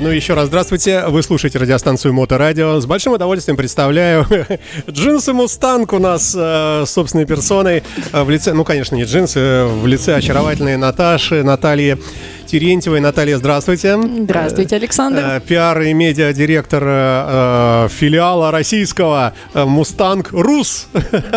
Ну еще раз здравствуйте. Вы слушаете радиостанцию Моторадио. С большим удовольствием представляю джинсы Мустанг у нас собственной персоной в лице, ну конечно не джинсы, в лице очаровательной Наташи, Натальи Терентьевой. Наталья, здравствуйте. Здравствуйте, Александр. Пиар и медиадиректор филиала российского Мустанг Рус.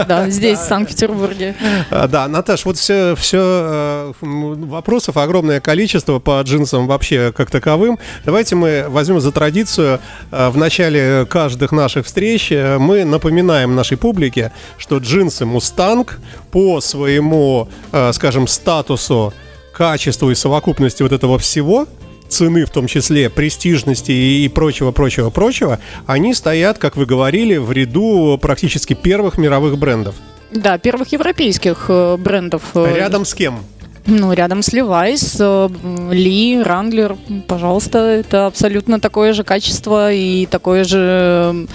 Да, здесь, в Санкт-Петербурге. Да, Наташ, вот все вопросов огромное количество по джинсам вообще как таковым. Давайте мы возьмем за традицию в начале каждых наших встреч мы напоминаем нашей публике, что джинсы Мустанг по своему, скажем, статусу, качеству и совокупности вот этого всего, цены в том числе, престижности и прочего, они стоят, как вы говорили, в ряду практически первых мировых брендов. Да, первых европейских брендов. Рядом с кем? Ну, рядом с Levi's, Lee, Wrangler, пожалуйста, это абсолютно такое же качество и такая же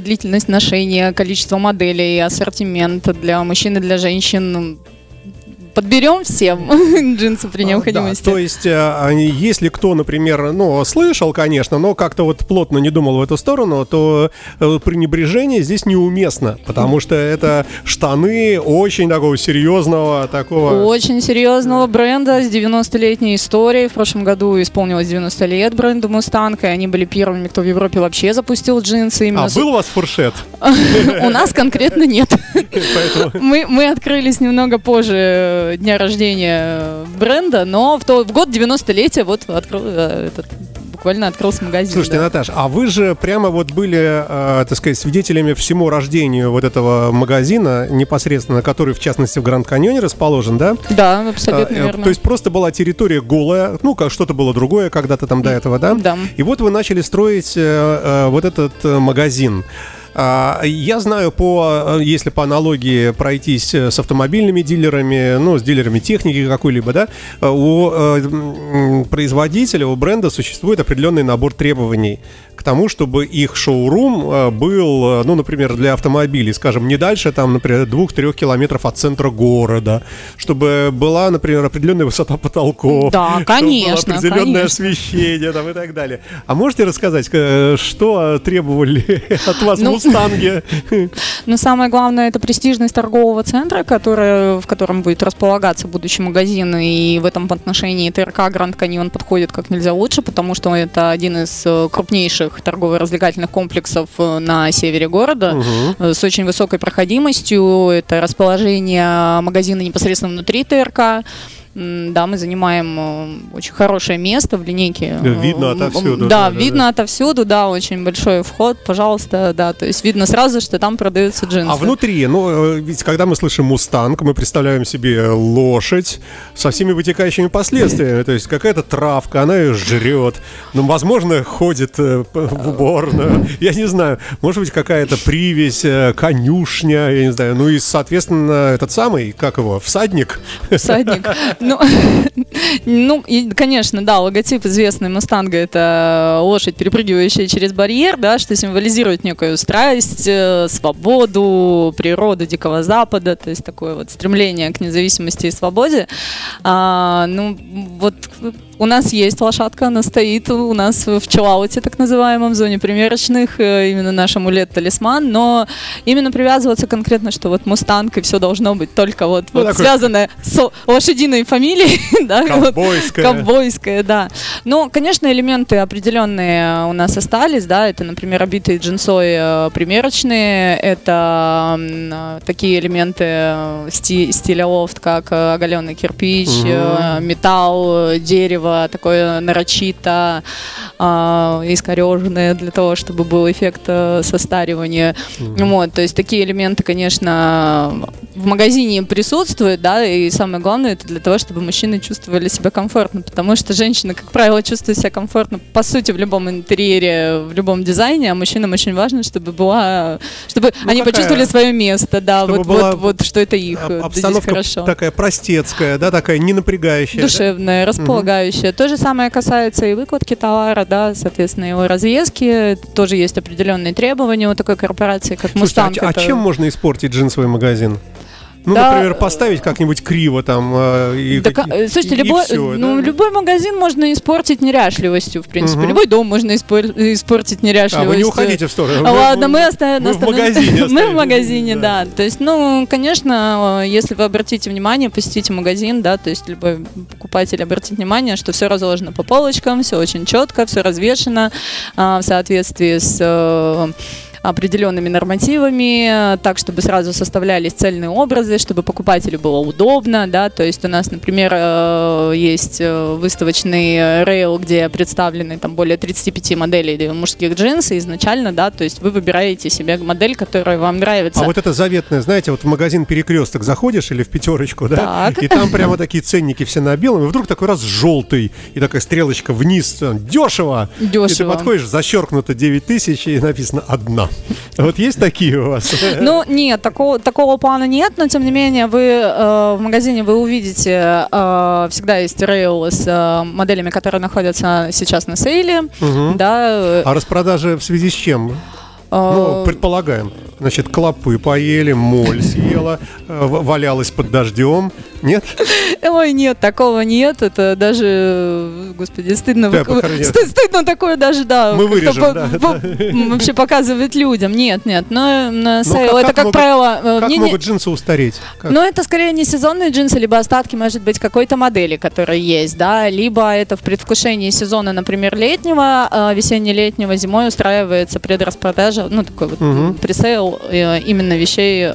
длительность ношения, количество моделей, ассортимент для мужчин и для женщин. Подберем всем джинсы при необходимости. Да, то есть, если кто, например, слышал, конечно, но как-то вот плотно не думал в эту сторону, то пренебрежение здесь неуместно, потому что это штаны очень такого серьезного... Очень серьезного бренда с 90-летней историей. В прошлом году исполнилось 90 лет бренду Мустанг, и они были первыми, кто в Европе вообще запустил джинсы. А был у вас фуршет? У нас конкретно нет. Мы открылись немного позже дня рождения бренда, но в год 90-летия буквально открылся магазин. Слушайте, да. Наташа, а вы же прямо вот были, так сказать, свидетелями всему рождению вот этого магазина непосредственно, который, в частности, в Гранд Каньоне расположен, да? Да, абсолютно верно. То есть просто была территория голая, как что-то было другое когда-то там до этого, да? Да. И вот вы начали строить вот этот магазин. Я знаю, если по аналогии пройтись с автомобильными дилерами, с дилерами техники какой-либо, да, у производителя, у бренда существует определенный набор требований к тому, чтобы их шоурум был, например, для автомобилей, скажем, не дальше, там, например, 2-3 километров от центра города, чтобы была, например, определенная высота потолков, да, конечно, чтобы было определенное освещение там, и так далее. А можете рассказать, что требовали от вас Мустанги? Но самое главное, это престижность торгового центра, в котором будет располагаться будущий магазин, и в этом отношении ТРК Гранд Каньон подходит как нельзя лучше, потому что это один из крупнейших торгово-развлекательных комплексов на севере города, с очень высокой проходимостью. Это расположение магазина непосредственно внутри ТРК. Да, мы занимаем очень хорошее место в линейке. Видно отовсюду. Да, видно отовсюду, да, очень большой вход, пожалуйста, да, то есть видно сразу, что там продаются джинсы. А внутри, ведь когда мы слышим Мустанг, мы представляем себе лошадь со всеми вытекающими последствиями, то есть какая-то травка, она ее жрет, возможно, ходит в уборную, я не знаю, может быть, какая-то привязь, конюшня, я не знаю, и, соответственно, этот самый, как его, всадник? Всадник. И, конечно, да, логотип известный Мустанга — это лошадь, перепрыгивающая через барьер, да, что символизирует некую страсть, свободу, природу Дикого Запада, то есть такое вот стремление к независимости и свободе. У нас есть лошадка, она стоит у нас в чиллауте, так называемом, в зоне примерочных, именно наш амулет-талисман, но именно привязываться конкретно, что вот Мустанг и все должно быть только связанное с лошадиной фамилией. Ковбойская, да. Ну, конечно, элементы определенные у нас остались, да, это, например, обитые джинсой примерочные, это такие элементы стиля лофт, как оголенный кирпич, металл, дерево, такое нарочито искореженное для того, чтобы был эффект состаривания. То есть такие элементы, конечно, в магазине присутствуют, да, и самое главное, это для того, чтобы мужчины чувствовали себя комфортно, потому что женщины, как правило, чувствуют себя комфортно, по сути, в любом интерьере, в любом дизайне, а мужчинам очень важно, чтобы они почувствовали свое место, да, что это их. Обстановка такая простецкая, да, такая не напрягающая. Душевная, располагающая. То же самое касается и выкладки товара, да, соответственно, его развески. Тоже есть определенные требования у такой корпорации, как Мустанг. Слушайте, а чем можно испортить джинсовый магазин? Ну, да, например, поставить как-нибудь криво там и, так, и, слушайте, и любой, все, ну, да? Любой магазин можно испортить неряшливостью, в принципе. Любой дом можно испортить неряшливостью. А вы не уходите в сторону. Ладно, мы остановимся. Мы в магазине, да. То есть, ну, конечно, если вы обратите внимание, посетите магазин, да, то есть любой покупатель обратит внимание, что все разложено по полочкам, все очень четко, все развешено в соответствии с определенными нормативами, так, чтобы сразу составлялись цельные образы, чтобы покупателю было удобно, да, то есть у нас, например, есть выставочный рейл, где представлены там более 35 моделей мужских джинс, и изначально, да, то есть вы выбираете себе модель, которая вам нравится. А вот это заветное, знаете, вот в магазин «Перекресток» заходишь или в «Пятерочку», да, так. И там прямо такие ценники все на белом, и вдруг такой раз желтый, и такая стрелочка вниз, дешево, и ты подходишь, зачеркнуто 9000, и написано «одна». Вот есть такие у вас? Ну, нет, такого плана нет, но, тем не менее, вы в магазине вы увидите, всегда есть рейл с моделями, которые находятся сейчас на сейле. Угу. Да. А распродажи в связи с чем? Ну, предполагаем. Значит, клопы поели, моль съела, валялась под дождем. Нет? Ой, нет, такого нет. Это даже, господи, стыдно. Да, стыдно такое даже, да. Мы вырежем, да. Вообще показывать людям. Нет. Но сейл, это, как правило... Как могут джинсы устареть? Ну, это скорее не сезонные джинсы, либо остатки, может быть, какой-то модели, которая есть, да. Либо это в предвкушении сезона, например, летнего, весенне-летнего, зимой устраивается предраспродажа, ну, такой вот пресейл, именно вещей,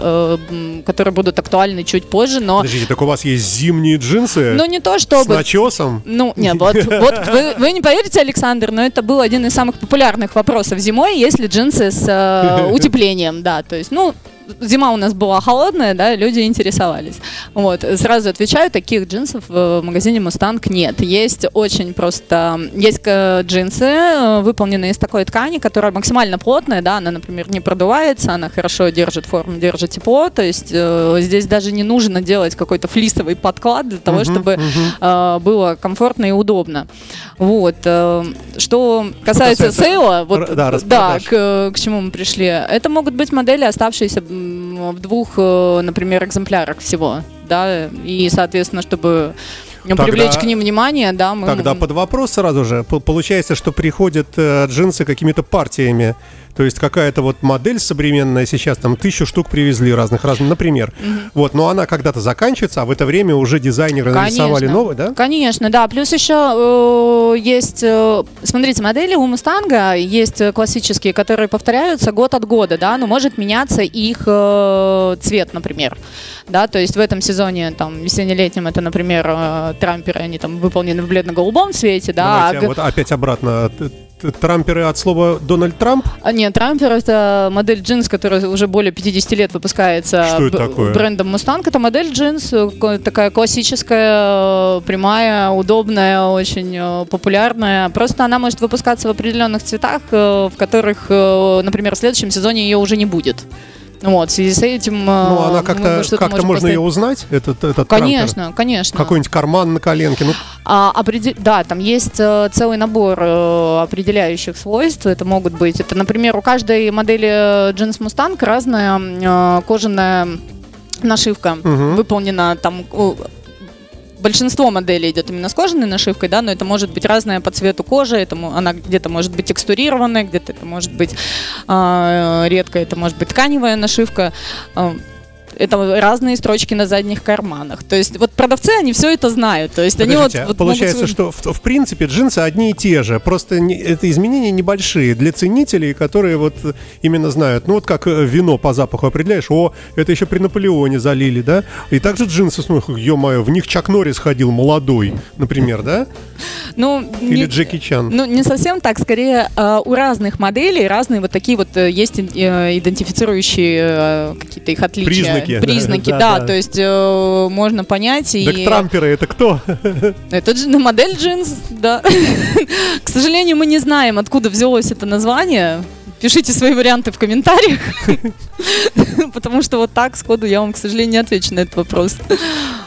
которые будут актуальны чуть позже, но... Подождите, так у вас есть зимние джинсы? Ну, не то чтобы... С начесом? Ну, нет, вот вы не поверите, Александр, но это был один из самых популярных вопросов зимой, есть ли джинсы с утеплением, да, то есть, ну... Зима у нас была холодная, да, люди интересовались. Вот, сразу отвечаю, таких джинсов в магазине «Мустанг» нет. Есть очень просто... Есть джинсы, выполненные из такой ткани, которая максимально плотная, да, она, например, не продувается, она хорошо держит форму, держит тепло, то есть здесь даже не нужно делать какой-то флисовый подклад для того, чтобы было комфортно и удобно. Вот. Что касается сейла, вот, да, к чему мы пришли, это могут быть модели, оставшиеся в 2, например, экземплярах всего, да, и, соответственно, чтобы привлечь к ним внимание, да, мы... Тогда под вопрос сразу же. Получается, что приходят джинсы какими-то партиями. То есть какая-то вот модель современная сейчас, там 1000 штук привезли разных, например. Вот, но она когда-то заканчивается, а в это время уже дизайнеры нарисовали новый, да? Конечно, да. Плюс еще есть, смотрите, модели у «Мустанга» есть классические, которые повторяются год от года, да, но может меняться их цвет, например. Да, то есть в этом сезоне, там, весенне-летнем, это, например, трамперы, они там выполнены в бледно-голубом цвете, да. Давайте, вот опять обратно. Трамперы от слова Дональд Трамп? Нет, трампер — это модель джинс, которая уже более 50 лет выпускается. Что это такое? Брендом «Мустанг». Это модель джинс, такая классическая, прямая, удобная, очень популярная. Просто она может выпускаться в определенных цветах, в которых, например, в следующем сезоне ее уже не будет. Вот, в связи с этим... Ну, она как-то можно ее узнать, этот конечно, трампер? Конечно. Какой-нибудь карман на коленке? Ну. Да, там есть целый набор определяющих свойств. Это могут быть... Это, например, у каждой модели джинс «Мустанг» разная кожаная нашивка, выполнена там... Большинство моделей идет именно с кожаной нашивкой, да, но это может быть разная по цвету кожи, она где-то может быть текстурированная, где-то это может быть редко, это может быть тканевая нашивка. Это разные строчки на задних карманах. То есть вот продавцы, они все это знают. То есть подождите, они вот получается, могут... что в принципе джинсы одни и те же. Просто это изменения небольшие для ценителей, которые вот именно знают. Ну вот как вино по запаху определяешь. О, это еще при Наполеоне залили, да? И также джинсы, ё-моё, в них Чак Норрис ходил молодой, например, да? Ну, или Джеки Чан. Ну, не совсем так. Скорее, у разных моделей разные вот такие вот есть идентифицирующие какие-то их отличия. Признаки, да. То есть можно понять. Так и... трамперы это кто? Это модель джинс, да. К сожалению, мы не знаем, откуда взялось это название. Пишите свои варианты в комментариях, потому что вот так сходу я вам, к сожалению, не отвечу на этот вопрос.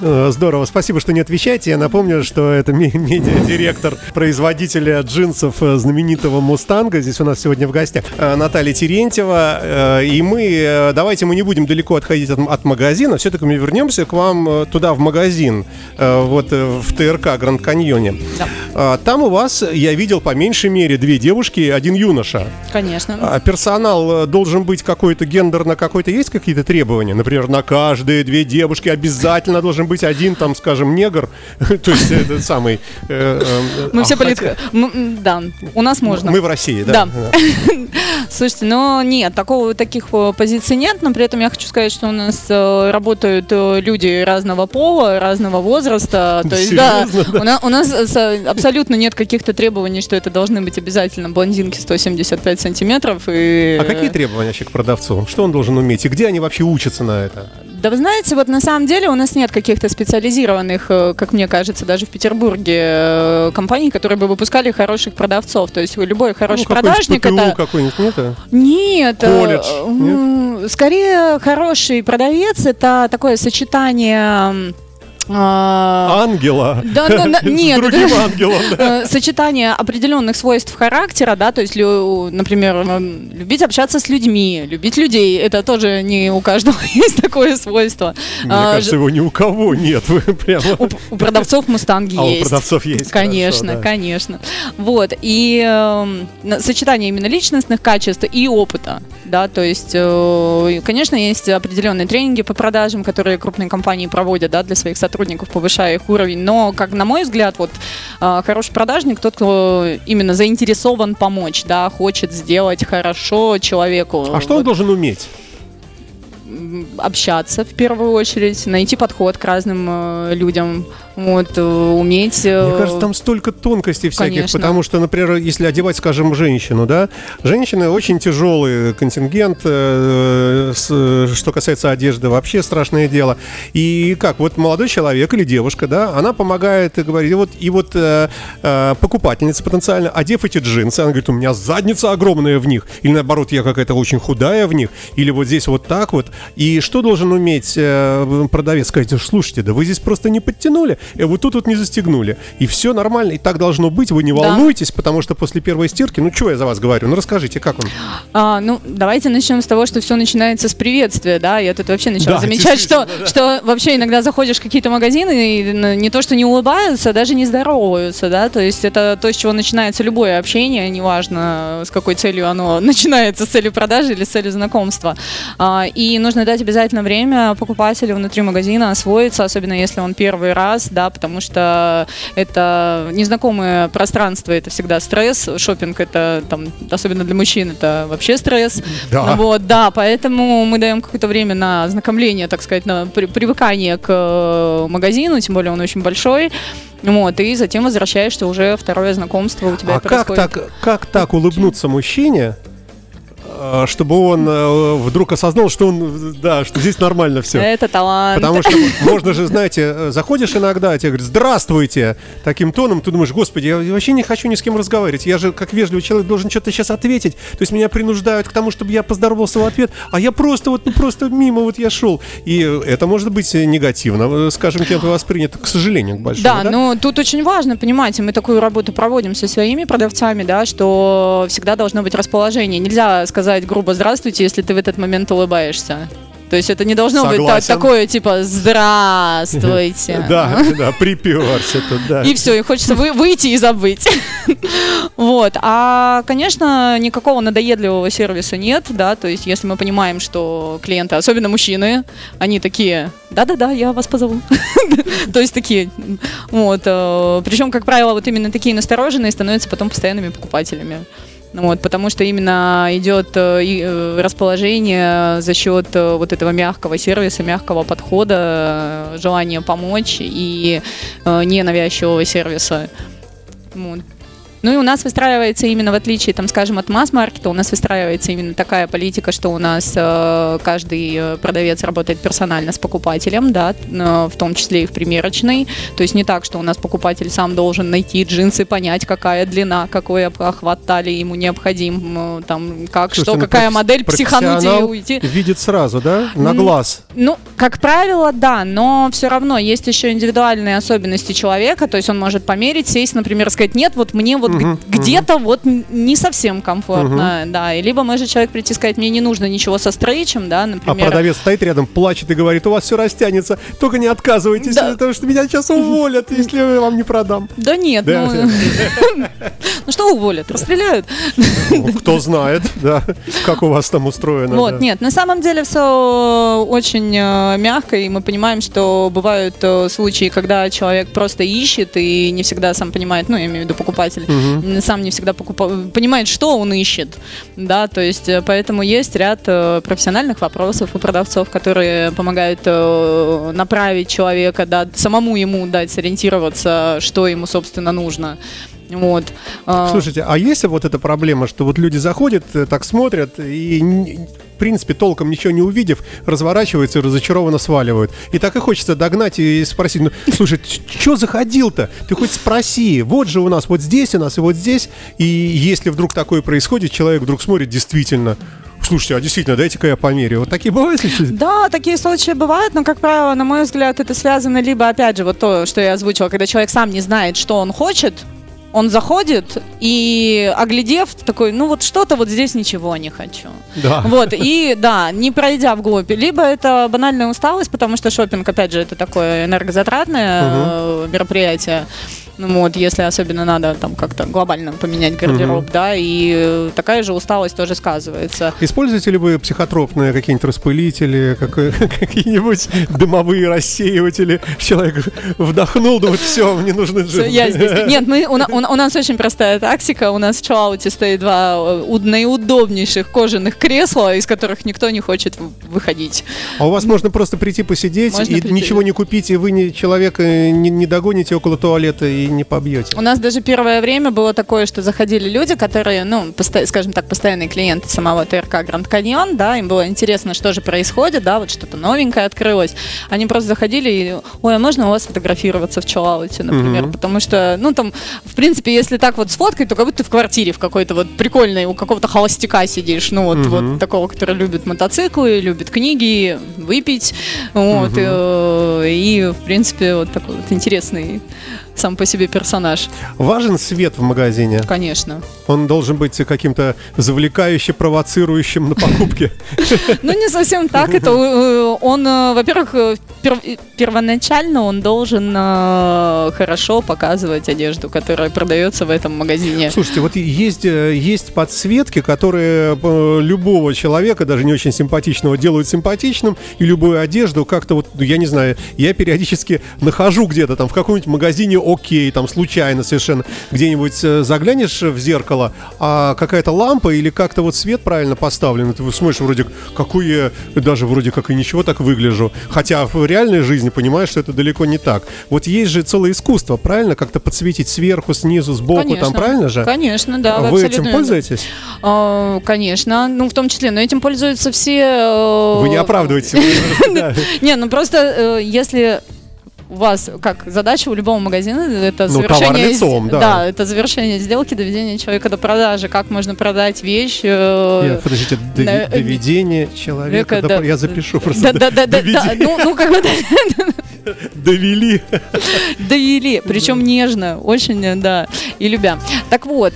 Здорово, спасибо, что не отвечаете. Я напомню, что это медиадиректор производителя джинсов знаменитого Мустанга. Здесь у нас сегодня в гостях Наталья Терентьева. И мы, давайте мы не будем далеко отходить от магазина. Все-таки мы вернемся к вам туда, в магазин, вот в ТРК Гранд Каньоне. Да. Там у вас, я видел, по меньшей мере 2 девушки и 1 юноша. Конечно. А персонал должен быть какой-то гендерно, какой-то есть какие-то требования? Например, на каждые 2 девушки обязательно должен быть 1, там, скажем, негр. То есть этот самый... Мы все политика... Да, у нас можно. Мы в России, да. Слушайте, но нет, таких позиций нет, но при этом я хочу сказать, что у нас работают люди разного пола, разного возраста. То есть, серьезно, да, у нас абсолютно нет каких-то требований, что это должны быть обязательно блондинки 175 сантиметров. И... А какие требования вообще к продавцу? Что он должен уметь? И где они вообще учатся на это? Да вы знаете, вот на самом деле у нас нет каких-то специализированных, как мне кажется, даже в Петербурге компаний, которые бы выпускали хороших продавцов. То есть любой хороший продажник... ПТУ какой-нибудь, нет? Нет. Колледж, нет? Скорее, хороший продавец – это такое сочетание... Ангела. Да, нет, с другим ангелом. Да. Сочетание определенных свойств характера, да, то есть, например, любить общаться с людьми, любить людей, это тоже не у каждого есть такое свойство. Мне кажется, его ни у кого нет. У продавцов Мустанги есть. А у продавцов есть. Конечно, хорошо, да, конечно. Вот и сочетание именно личностных качеств и опыта, да, то есть, конечно, есть определенные тренинги по продажам, которые крупные компании проводят, да, для своих сотрудников, повышая их уровень, но, как на мой взгляд, вот хороший продажник тот, кто именно заинтересован помочь, да, хочет сделать хорошо человеку. А что он должен уметь? Общаться в первую очередь, найти подход к разным людям, вот, уметь... Мне кажется, там столько тонкостей всяких, конечно, потому что, например, если одевать, скажем, женщину, да, женщины очень тяжелый контингент, что касается одежды, вообще страшное дело. И как, вот молодой человек или девушка, да, она помогает, говорит, и вот покупательница потенциально, одев эти джинсы, она говорит, у меня задница огромная в них, или наоборот, я какая-то очень худая в них, или вот здесь вот так вот. И что должен уметь продавец? Сказать, слушайте, да вы здесь просто не подтянули, вот тут вот не застегнули, и все нормально, и так должно быть, вы не волнуйтесь, потому что после первой стирки, ну что я за вас говорю, ну расскажите, как он? Ну, давайте начнем с того, что все начинается с приветствия, да, я тут вообще начала замечать, что вообще иногда заходишь в какие-то магазины, и не то, что не улыбаются, даже не здороваются, да, то есть это то, с чего начинается любое общение, неважно, с какой целью оно начинается, с целью продажи или с целью знакомства, и нужно дать обязательно время покупателю внутри магазина освоиться, особенно если он первый раз, да, потому что это незнакомое пространство, это всегда стресс, шопинг это там, особенно для мужчин, это вообще стресс, да. Вот, да, поэтому мы даем какое-то время на ознакомление, так сказать, на привыкание к магазину, тем более он очень большой. Вот, и затем возвращаешься уже второе знакомство у тебя. А как так улыбнуться мужчине, чтобы он вдруг осознал, что он, да, что здесь нормально все. Это талант. Потому что можно же, знаете, заходишь иногда, а тебе говорят, здравствуйте, таким тоном, ты думаешь, господи, я вообще не хочу ни с кем разговаривать, я же, как вежливый человек, должен что-то сейчас ответить, то есть меня принуждают к тому, чтобы я поздоровался в ответ, а я просто вот, ну просто мимо вот я шел, и это может быть негативно, скажем, кем-то воспринято, к сожалению, к большому. Да, да, но тут очень важно, понимаете, мы такую работу проводим со своими продавцами, да, что всегда должно быть расположение, нельзя сказать грубо «здравствуйте», если ты в этот момент улыбаешься. То есть это не должно быть такое, типа, здравствуйте. Да, да, припёрся тут, да. И все, и хочется выйти и забыть. Вот, а, конечно, никакого надоедливого сервиса нет, да, то есть если мы понимаем, что клиенты, особенно мужчины, они такие, да-да-да, я вас позову. То есть такие, вот, причем, как правило, вот именно такие настороженные становятся потом постоянными покупателями. Вот, потому что именно идет расположение за счет вот этого мягкого сервиса, мягкого подхода, желания помочь и ненавязчивого сервиса. Вот. Ну и у нас выстраивается именно, в отличие, там, скажем, от масс-маркета, у нас выстраивается именно такая политика, что у нас каждый продавец работает персонально с покупателем, да, в том числе и в примерочной. То есть не так, что у нас покупатель сам должен найти джинсы, понять, какая длина, какой охват талии ему необходим, там, как, слушайте, что, какая модель, психануть и уйти. Видит сразу, да, на глаз? Ну, как правило, да, но все равно есть еще индивидуальные особенности человека, то есть он может померить, сесть, например, сказать, нет, вот мне вот где-то вот не совсем комфортно, да, и либо может человек прийти и сказать, мне не нужно ничего со стрейчем, да, например. А продавец стоит рядом, плачет и говорит, у вас все растянется, только не отказывайтесь, да, потому что меня сейчас уволят, если я вам не продам. Да нет, да, ну... Ну что уволят? Расстреляют? Кто знает, да, как у вас там устроено. Вот, нет, на самом деле все очень мягко, и мы понимаем, что бывают случаи, когда человек просто ищет и не всегда сам понимает, ну, я имею в виду покупатель, сам не всегда понимает, что он ищет, да, то есть поэтому есть ряд профессиональных вопросов у продавцов, которые помогают направить человека, да, самому ему дать сориентироваться, что ему, собственно, нужно. Вот. Слушайте, а есть вот эта проблема, что вот люди заходят, так смотрят и, в принципе, толком ничего не увидев, разворачиваются и разочарованно сваливают. И так и хочется догнать и спросить, ну, слушай, что заходил-то? Ты хоть спроси, вот же у нас, вот здесь у нас и вот здесь. И если вдруг такое происходит, человек вдруг смотрит, действительно... Слушайте, а действительно, дайте-ка я померяю. Вот такие бывают случаи? Да, такие случаи бывают, но, как правило, на мой взгляд, это связано либо, опять же, вот то, что я озвучила, когда человек сам не знает, что он хочет. Он заходит и, оглядев, такой, ну вот что-то вот здесь ничего не хочу. Да. Вот, и да, не пройдя вглубь. Либо это банальная усталость, потому что шопинг, опять же, это такое энергозатратное мероприятие. Ну вот, если особенно надо там как-то глобально поменять гардероб, да, и такая же усталость тоже сказывается. Используете ли вы психотропные какие-нибудь распылители, какие-нибудь дымовые рассеиватели? Человек вдохнул, думает, все, мне нужны джинсы. Я здесь. Нет, мы, у нас очень простая тактика. У нас в чуауте стоит два наиудобнейших кожаных кресла, из которых никто не хочет выходить. А у вас можно просто прийти посидеть, можно и прийти, ничего не купить, и вы человека не догоните около туалета и не побьете. У нас даже первое время было такое, что заходили люди, которые, ну, скажем так, постоянные клиенты самого ТРК Гранд Каньон, да, им было интересно, что же происходит, да, вот что-то новенькое открылось. Они просто заходили и, ой, а можно у вас фотографироваться в чуауте, например, потому что, ну, там, в принципе, если так вот сфоткать, то как будто ты в квартире в какой-то вот прикольной, у какого-то холостяка сидишь, ну, вот, вот такого, который любит мотоциклы, любит книги, выпить, вот, и, в принципе, вот такой вот интересный сам по себе персонаж. Важен свет в магазине? Конечно. Он должен быть каким-то завлекающе провоцирующим на покупки? Ну, не совсем так. Это он, во-первых, первоначально он должен хорошо показывать одежду, которая продается в этом магазине. Слушайте, вот есть подсветки, которые любого человека, даже не очень симпатичного, делают симпатичным, и любую одежду как-то вот, я не знаю, я периодически нахожу где-то там в каком-нибудь магазине «Окей», там случайно совершенно где-нибудь заглянешь в зеркало, а какая-то лампа или как-то вот свет правильно поставлен, ты смотришь, вроде, какую я даже вроде как и ничего так выгляжу, хотя в реальной жизни понимаешь, что это далеко не так. Вот есть же целое искусство, правильно? Как-то подсветить сверху, снизу, сбоку, конечно, там, правильно же? Конечно, да. Вы этим пользуетесь? Конечно, ну в том числе, но этим пользуются все... Вы не оправдываете. Не, ну просто если... У вас, как задача у любого магазина, это, ну, завершение, лицом, да. Да, это завершение сделки, доведение человека до продажи. Как можно продать вещь? Подождите, доведение человека до... Я запишу просто. Ну, как бы... Довели, причем нежно, очень, да, и любя. Так вот,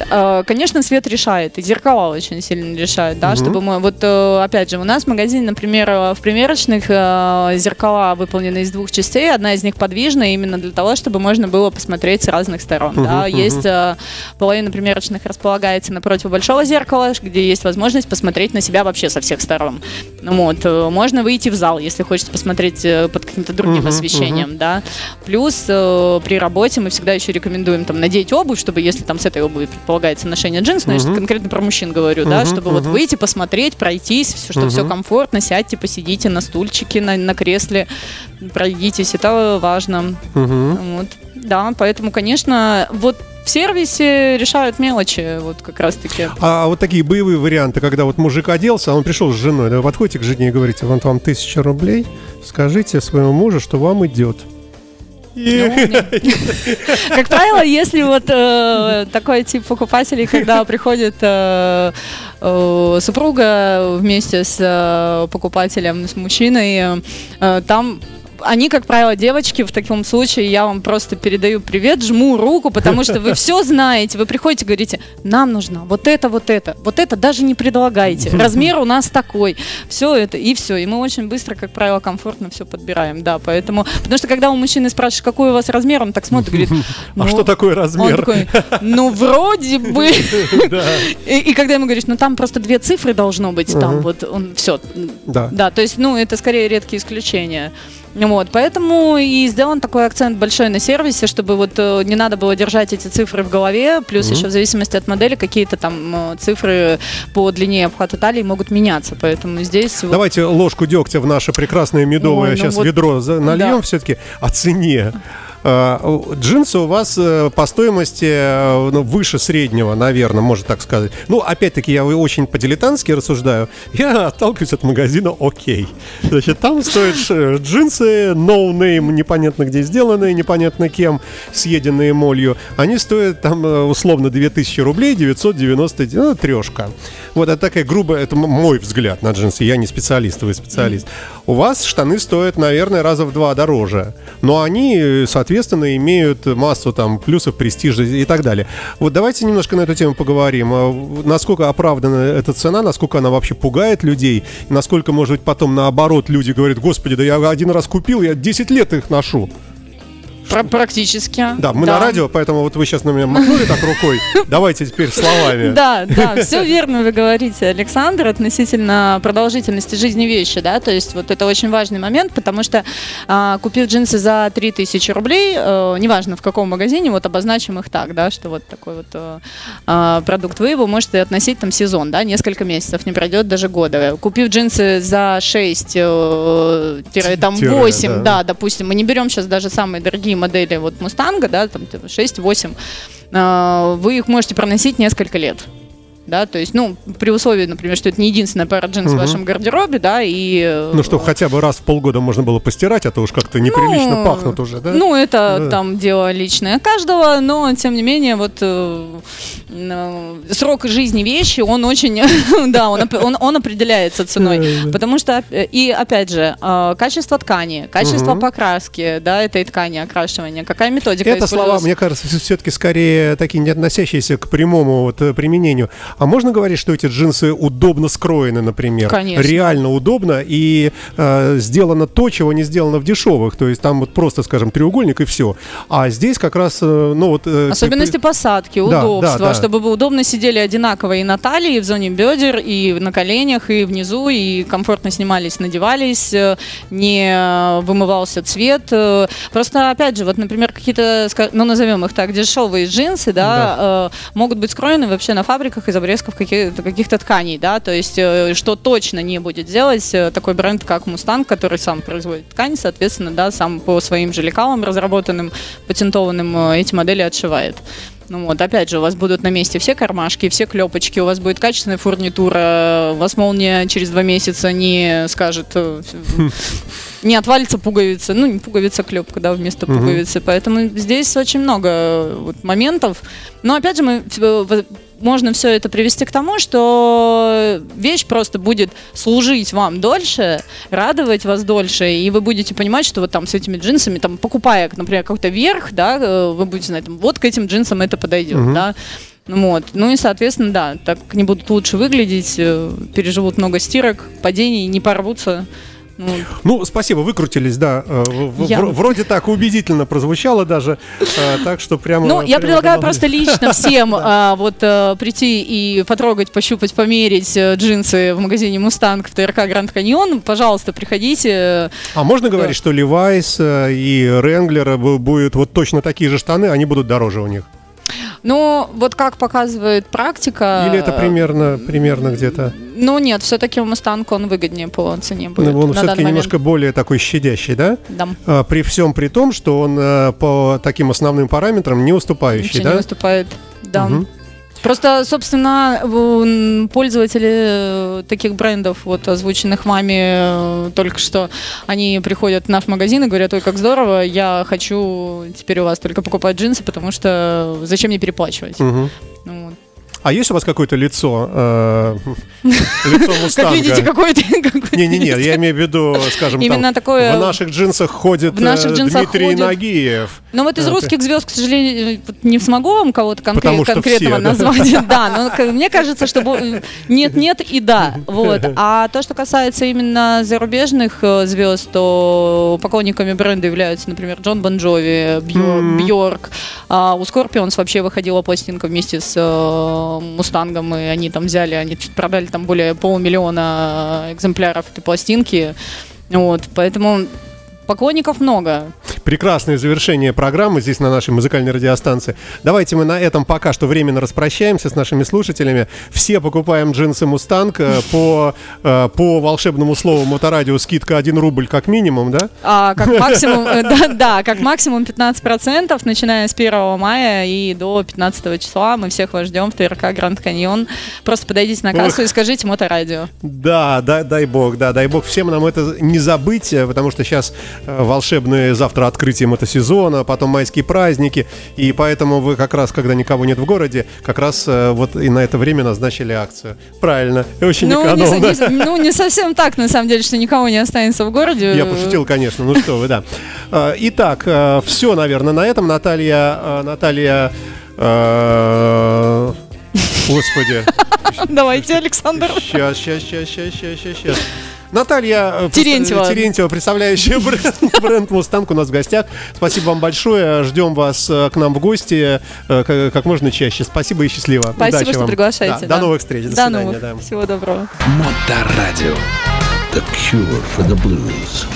конечно, свет решает, и зеркала очень сильно решают, да, чтобы мы, вот, опять же, у нас в магазине, например, в примерочных зеркала выполнены из двух частей, одна из них подвижная, именно для того, чтобы можно было посмотреть с разных сторон, да, есть половина примерочных располагается напротив большого зеркала, где есть возможность посмотреть на себя вообще со всех сторон, вот, можно выйти в зал, если хочется посмотреть под каким-то другим освещением, да. Плюс при работе мы всегда еще рекомендуем там надеть обувь, чтобы, если там с этой обуви предполагается ношение джинс, но я сейчас конкретно про мужчин говорю, да, чтобы вот выйти, посмотреть, пройтись, чтобы все комфортно, сядьте, посидите на стульчике, на кресле, пройдитесь, это важно. Вот. Да, поэтому, конечно, вот В сервисе решают мелочи, вот как раз-таки. А вот такие боевые варианты, когда вот мужик оделся, а он пришел с женой, да, вы подходите к жене и говорите: вот вам 1000 рублей, скажите своему мужу, что вам идет. Как правило, если вот такой тип покупателей, когда приходит супруга вместе с покупателем, с мужчиной, там... Они, как правило, девочки, в таком случае я вам просто передаю привет, жму руку, потому что вы все знаете, вы приходите, говорите: нам нужно вот это, вот это, вот это даже не предлагайте, размер у нас такой, все это, и все, и мы очень быстро, как правило, комфортно все подбираем, да, поэтому, потому что когда у мужчины спрашиваешь, какой у вас размер, он так смотрит, говорит: ну, а что такое размер? Он такой: ну, вроде бы, и когда ему говоришь: ну, там просто 2 цифры должно быть, там вот, он все, да, то есть, ну, это скорее редкие исключения. Вот, поэтому и сделан такой акцент большой на сервисе, чтобы вот не надо было держать эти цифры в голове, плюс еще в зависимости от модели какие-то там цифры по длине обхвата талии могут меняться, поэтому здесь... Давайте вот... ложку дегтя в наше прекрасное медовое ведро нальем, да. Все-таки о цене. Джинсы у вас по стоимости, ну, выше среднего, наверное, можно так сказать. Ну, опять-таки, я очень по-дилетантски рассуждаю. Я отталкиваюсь от магазина «Окей». Значит, там стоят джинсы no-name, непонятно где сделанные, непонятно кем, съеденные молью. Они стоят там условно 2000 рублей, 999, ну, трешка. Вот, это такая грубая, это мой взгляд на джинсы. Я не специалист, вы специалист. У вас штаны стоят, наверное, раза в 2 дороже. Но они, соответственно, имеют массу там плюсов, престижа и так далее. Вот давайте немножко на эту тему поговорим. Насколько оправдана эта цена, насколько она вообще пугает людей, насколько, может быть, потом наоборот люди говорят: господи, да я один раз купил, я 10 лет их ношу. Практически. Да, мы на радио, поэтому вот вы сейчас на меня махнули так рукой. Давайте теперь словами. Да, да, все верно вы говорите, Александр, относительно продолжительности жизни вещи, да, то есть вот это очень важный момент, потому что купив джинсы за 3000 рублей, неважно в каком магазине, вот обозначим их так, да, что вот такой вот продукт, вы его можете относить там сезон, да, несколько месяцев, не пройдет даже года. Купив джинсы за 6-8, да, допустим, мы не берем сейчас даже самые дорогие модели вот Мустанга, да, там 6-8, вы их можете проносить несколько лет. Да, то есть, ну, при условии, например, что это не единственная пара джинс в вашем гардеробе, да, и... Ну, что хотя бы раз в полгода можно было постирать, а то уж как-то неприлично, ну, пахнут уже, да? Ну, это там дело личное каждого, но, тем не менее, вот срок жизни вещи, он очень, да, он определяется ценой, потому что, и, опять же, качество ткани, качество покраски, да, этой ткани, окрашивания, какая методика используется. Это слова, мне кажется, все-таки скорее такие, не относящиеся к прямому вот применению. А можно говорить, что эти джинсы удобно скроены, например? Конечно. Реально удобно, и сделано то, чего не сделано в дешевых. То есть там вот просто, скажем, треугольник и все. А здесь как раз, ну вот... Особенности посадки, удобства, да, да, чтобы вы удобно сидели одинаково и на талии, и в зоне бедер, и на коленях, и внизу, и комфортно снимались, надевались, не вымывался цвет. Просто, опять же, вот, например, какие-то, ну, назовем их так, дешевые джинсы, да, да. Могут быть скроены вообще на фабриках из обрезков каких-то тканей, да, то есть, что точно не будет делать такой бренд, как Мустанг, который сам производит ткань, соответственно, да, сам по своим же лекалам разработанным, патентованным, эти модели отшивает. Ну вот, опять же, у вас будут на месте все кармашки, все клепочки, у вас будет качественная фурнитура, у вас молния через 2 месяца не скажет, не отвалится пуговица, ну, не пуговица, клепка, да, вместо пуговицы, поэтому здесь очень много вот моментов, но, опять же, можно все это привести к тому, что вещь просто будет служить вам дольше, радовать вас дольше, и вы будете понимать, что вот там с этими джинсами, там, покупая, например, какой-то верх, да, вы будете знать, вот к этим джинсам это подойдет, да. Вот. Ну и, соответственно, да, так они будут лучше выглядеть, переживут много стирок, падений, не порвутся. Ну, спасибо, выкрутились, да. Вроде так убедительно прозвучало даже. Так что прямо... Ну, я предлагаю просто лично всем вот прийти и потрогать, пощупать, померить джинсы в магазине Мустанг в ТРК Гранд Каньон. Пожалуйста, приходите. А можно говорить, что Levi's и Wrangler будут вот точно такие же штаны, они будут дороже у них? Но вот как показывает практика... Или это примерно где-то? Ну нет, все-таки Мустанг он выгоднее по цене будет. Он все-таки немножко более такой щадящий, да? Да. При всем при том, что он по таким основным параметрам не уступающий, да? Не уступает, да. Угу. Просто, собственно, пользователи таких брендов, вот озвученных вами только что, они приходят в наш магазин и говорят: ой, как здорово, я хочу теперь у вас только покупать джинсы, потому что зачем мне переплачивать? Угу. Вот. А есть у вас какое-то лицо Мустанга? Как видите, какое-то... Не-не-не, я имею в виду, скажем, там, в наших джинсах ходит Дмитрий Нагиев. Ну вот из русских звезд, к сожалению, не смогу вам кого-то конкретного назвать. Да, но мне кажется, что нет-нет и да. А то, что касается именно зарубежных звезд, то поклонниками бренда являются, например, Джон Бон Джови, Бьорк. У Скорпионс вообще выходила пластинка вместе с Мустангом, и они там взяли, они продали там более 500 000 экземпляров этой пластинки, вот, поэтому поклонников много. Прекрасное завершение программы здесь на нашей музыкальной радиостанции. Давайте мы на этом пока что временно распрощаемся с нашими слушателями. Все покупаем джинсы Мустанг по волшебному слову Моторадио, скидка 1 рубль как минимум, да? А как максимум, да, как максимум 15%, начиная с 1 мая и до 15 числа. Мы всех вас ждем в ТРК Гранд Каньон. Просто подойдите на кассу и скажите Моторадио. Да, дай бог всем нам это не забыть, потому что сейчас волшебные завтра открытие мотосезона, потом майские праздники, и поэтому вы как раз, когда никого нет в городе, как раз вот и на это время назначили акцию. Правильно, и очень экономно. Не совсем так, на самом деле, что никого не останется в городе. Я пошутил, конечно, ну что вы, да. Итак, все, наверное, на этом. Наталья... Господи. Давайте, Александр. Сейчас. Наталья Терентьева, представляющая бренд Мустанг, у нас в гостях. Спасибо вам большое. Ждем вас к нам в гости как можно чаще. Спасибо и счастливо. Спасибо, удачи что вам. Приглашаете. Да. Да. До новых встреч. До свидания. Новых. Да. Всего доброго. Моторадио. The cure for the blues.